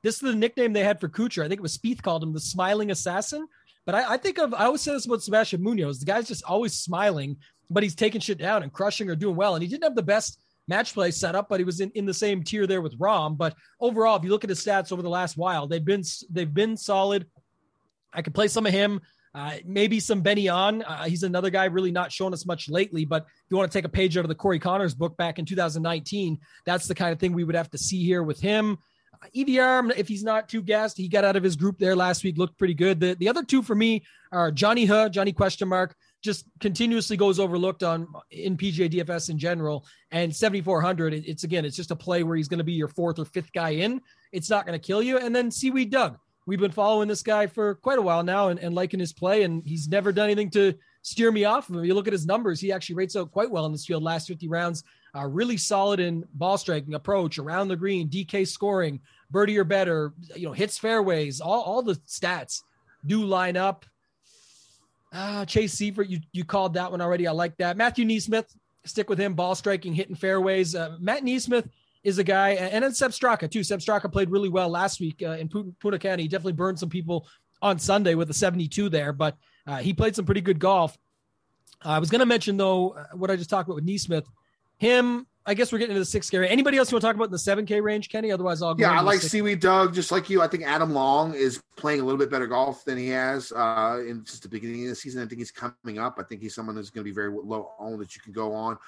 this is the nickname they had for Kuchar. I think it was Spieth called him the smiling assassin. But I always say this about Sebastian Munoz. The guy's just always smiling, but he's taking shit down and crushing or doing well. And he didn't have the best match play set up, but he was in the same tier there with Rahm. But overall, if you look at his stats over the last while, they've been solid. I could play some of him, maybe some Benny on. He's another guy really not shown us much lately, but if you want to take a page out of the Corey Conners book back in 2019, that's the kind of thing we would have to see here with him. EVR, if he's not too gassed, he got out of his group there last week, looked pretty good. The other two for me are Johnny question mark, just continuously goes overlooked in PGA DFS in general. And 7,400, it's just a play where he's going to be your fourth or fifth guy in. It's not going to kill you. And then Seaweed Doug. We've been following this guy for quite a while now and liking his play, and he's never done anything to steer me off of him. You look at his numbers, he actually rates out quite well in this field last 50 rounds. Really solid in ball striking, approach, around the green, DK scoring, birdie or better, hits fairways, all the stats do line up. Chase Seifert, you called that one already. I like that. Matthew Neesmith, stick with him, ball striking, hitting fairways. Matt Neesmith is a guy, and then Seb Straka too. Seb Straka played really well last week in Punta Cana. He definitely burned some people on Sunday with a 72 there, but he played some pretty good golf. I was going to mention though, what I just talked about with Neesmith. Him, I guess we're getting into the 6K range. Anybody else you want to talk about in the 7K range, Kenny? Otherwise, I'll go. Yeah, I like Seaweed Doug, just like you. I think Adam Long is playing a little bit better golf than he has in just the beginning of the season. I think he's coming up. I think he's someone that's going to be very low owned that you can go on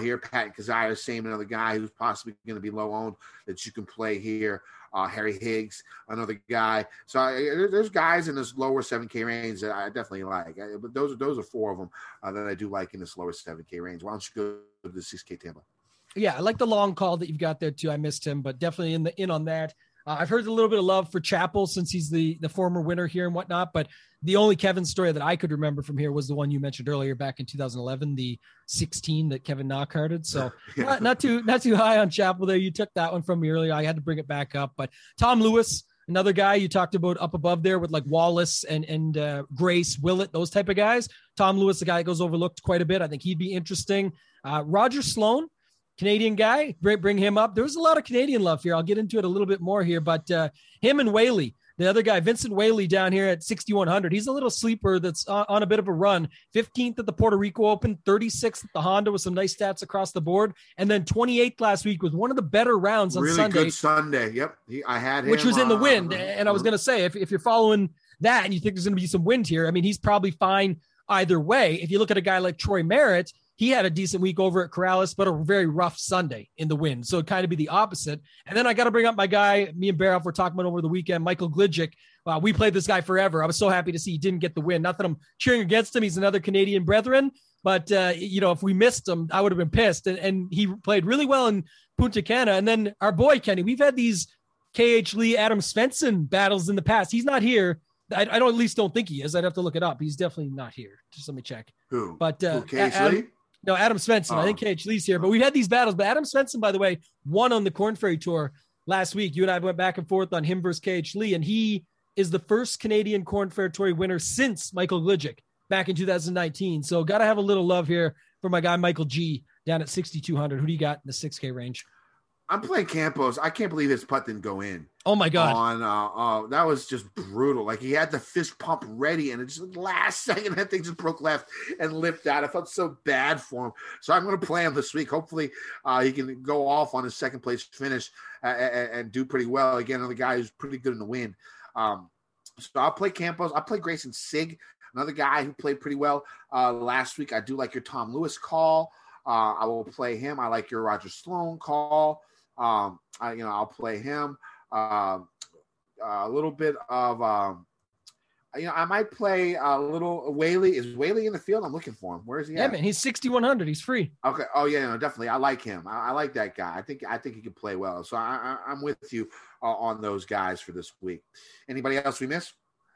here. Pat Kazire, same, another guy who's possibly going to be low owned that you can play here. Harry Higgs, another guy. So there's guys in this lower 7K range that I definitely like. But those are four of them that I do like in this lower 7K range. Why don't you go to the 6K table? Yeah, I like the long call that you've got there too. I missed him, but definitely in on that. I've heard a little bit of love for Chappell since he's the former winner here and whatnot, but the only Kevin story that I could remember from here was the one you mentioned earlier back in 2011, the 16 that Kevin Na carded. So yeah. not too high on Chappell there. You took that one from me earlier. I had to bring it back up, but Tom Lewis, another guy you talked about up above there with like Wallace and Grace, Willett, those type of guys. Tom Lewis, the guy that goes overlooked quite a bit. I think he'd be interesting. Roger Sloan, Canadian guy, bring him up. There's a lot of Canadian love here. I'll get into it a little bit more here, but him and Whaley, the other guy, Vincent Whaley down here at 6,100. He's a little sleeper that's on a bit of a run. 15th at the Puerto Rico Open, 36th at the Honda with some nice stats across the board, and then 28th last week with one of the better rounds on really Sunday. Really good Sunday, yep. I had him. Which was in the wind, and I was going to say, if you're following that and you think there's going to be some wind here, I mean, he's probably fine either way. If you look at a guy like Troy Merritt, he had a decent week over at Corrales, but a very rough Sunday in the wind. So it'd kind of be the opposite. And then I got to bring up my guy, me and Baroff were talking about over the weekend, Michael Glidzic. Wow, we played this guy forever. I was so happy to see he didn't get the win. Not that I'm cheering against him. He's another Canadian brethren. But, if we missed him, I would have been pissed. And he played really well in Punta Cana. And then our boy, Kenny, we've had these KH Lee, Adam Svensson battles in the past. He's not here. I don't think he is. I'd have to look it up. He's definitely not here. Just let me check. Who? But KH Lee? No, Adam Svensson. I think KH Lee's here, but we've had these battles. But Adam Svensson, by the way, won on the Corn Ferry Tour last week. You and I went back and forth on him versus KH Lee, and he is the first Canadian Corn Ferry Tour winner since Michael Glidzic back in 2019. So got to have a little love here for my guy, Michael G, down at 6,200. Who do you got in the 6K range? I'm playing Campos. I can't believe his putt didn't go in. Oh, my God. That was just brutal. Like, he had the fist pump ready, and it's just last second, that thing just broke left and lipped out. I felt so bad for him. So I'm going to play him this week. Hopefully, he can go off on his second-place finish and do pretty well. Again, another guy who's pretty good in the wind. So I'll play Campos. I'll play Grayson Sigg, another guy who played pretty well last week. I do like your Tom Lewis call. I will play him. I like your Roger Sloan call. I'll play him a little bit of you know, I might play a little Whaley. Is Whaley in the field? I'm looking for him. Where is he at? Yeah, man, he's 6,100. He's free. Okay. Oh, yeah, no, definitely. I like him. I like that guy. I think he can play well. So I'm with you on those guys for this week. Anybody else we miss?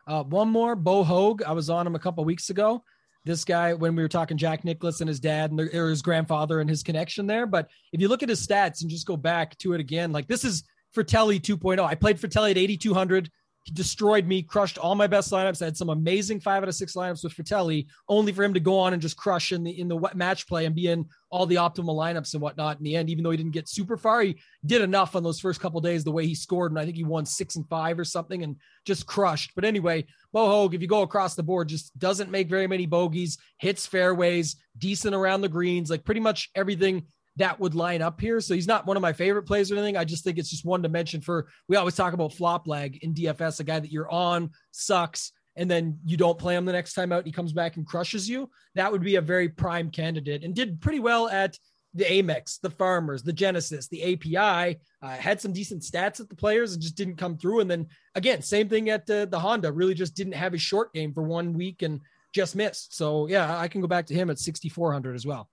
One more, Bo Hogue. I was on him a couple weeks ago. This guy, when we were talking Jack Nicklaus and his dad and or his grandfather and his connection there. But if you look at his stats and just go back to it again, like this is Fratelli 2.0. I played Fratelli at 8,200. He destroyed me, crushed all my best lineups. I had some amazing 5 out of 6 lineups with Fratelli, only for him to go on and just crush in the match play and be in all the optimal lineups and whatnot. In the end, even though he didn't get super far, he did enough on those first couple of days the way he scored. And I think he won 6 and 5 or something and just crushed. But anyway, Bo Hogue, if you go across the board, just doesn't make very many bogeys, hits fairways, decent around the greens, like pretty much everything that would line up here. So he's not one of my favorite plays or anything. I just think it's just one to mention for, we always talk about flop lag in DFS, a guy that you're on sucks. And then you don't play him the next time out. And he comes back and crushes you. That would be a very prime candidate and did pretty well at the Amex, the Farmers, the Genesis, the API, had some decent stats at the Players and just didn't come through. And then again, same thing at the Honda, really just didn't have a short game for 1 week and just missed. So yeah, I can go back to him at 6,400 as well.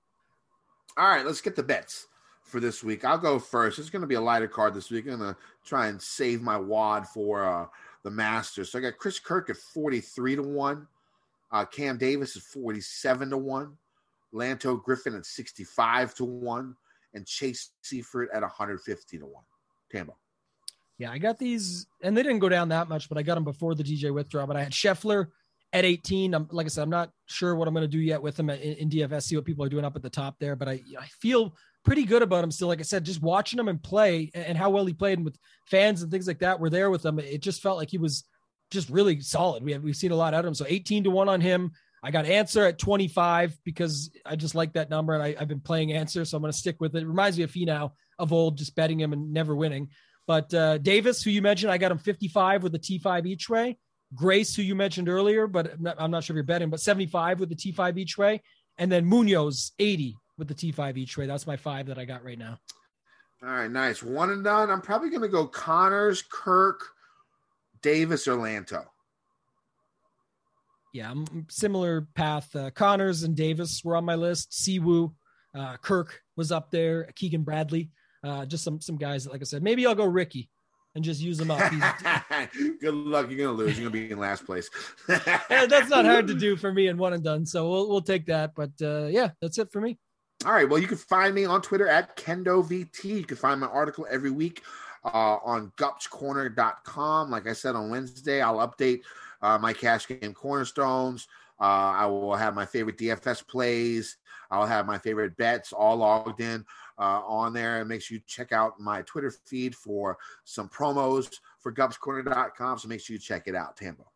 All right, let's get the bets for this week. I'll go first. It's going to be a lighter card this week. I'm going to try and save my wad for the Masters. So I got Chris Kirk at 43-1. Cam Davis at 47-1. Lanto Griffin at 65-1. And Chase Seifert at 150-1. Tambo. Yeah, I got these, and they didn't go down that much, but I got them before the DJ withdrawal. But I had Scheffler at 18, like I said, I'm not sure what I'm going to do yet with him in DFS, see what people are doing up at the top there. But I feel pretty good about him still. Like I said, just watching him and play and how well he played and with fans and things like that were there with him. It just felt like he was just really solid. We've seen a lot out of him. So 18-1 on him. I got Answer at 25 because I just like that number. And I've been playing Answer, so I'm going to stick with it. It reminds me of Finau of old, just betting him and never winning. But Davis, who you mentioned, I got him 55 with a T5 each way. Grace, who you mentioned earlier, but I'm not sure if you're betting, but 75 with the T5 each way. And then Munoz, 80 with the T5 each way. That's my 5 that I got right now. All right, nice. One and done. I'm probably going to go Conners, Kirk, Davis, or Lanto. Yeah, similar path. Conners and Davis were on my list. Siwoo, Kirk was up there. Keegan Bradley, just some guys that, like I said, maybe I'll go Ricky and just use them up. Good luck. You're going to lose. You're going to be in last place. Yeah, that's not hard to do for me in one and done. So we'll take that. But yeah, that's it for me. All right. Well, you can find me on Twitter at KendoVT. You can find my article every week on gupscorner.com. Like I said, on Wednesday, I'll update my cash game cornerstones. I will have my favorite DFS plays. I'll have my favorite bets all logged in on there, and make sure you check out my Twitter feed for some promos for GubsCorner.com. So make sure you check it out, Tambo.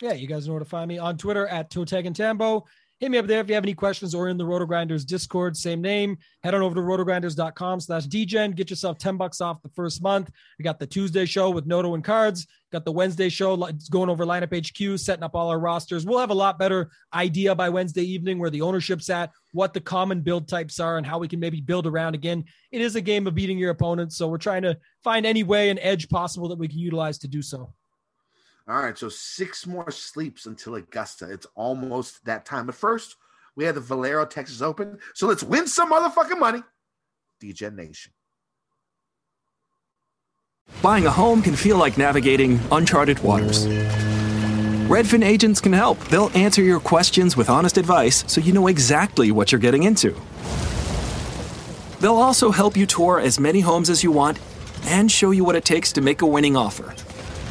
Yeah, you guys know where to find me on Twitter at Toteg and Tambo. Hit me up there if you have any questions, or in the RotoGrinders Discord, same name. Head on over to rotogrinders.com/dgen. Get yourself $10 off the first month. We got the Tuesday show with Noto and Cards. Got the Wednesday show going over lineup HQ, setting up all our rosters. We'll have a lot better idea by Wednesday evening where the ownership's at, what the common build types are, and how we can maybe build around again. It is a game of beating your opponents, so we're trying to find any way and edge possible that we can utilize to do so. All right, so 6 more sleeps until Augusta. It's almost that time. But first, we have the Valero Texas Open. So let's win some motherfucking money. DGen Nation. Buying a home can feel like navigating uncharted waters. Redfin agents can help. They'll answer your questions with honest advice so you know exactly what you're getting into. They'll also help you tour as many homes as you want and show you what it takes to make a winning offer.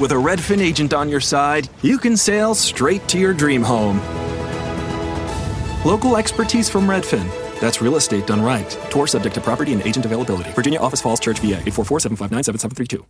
With a Redfin agent on your side, you can sail straight to your dream home. Local expertise from Redfin. That's real estate done right. Tour subject to property and agent availability. Virginia Office Falls Church, VA 844-759-7732.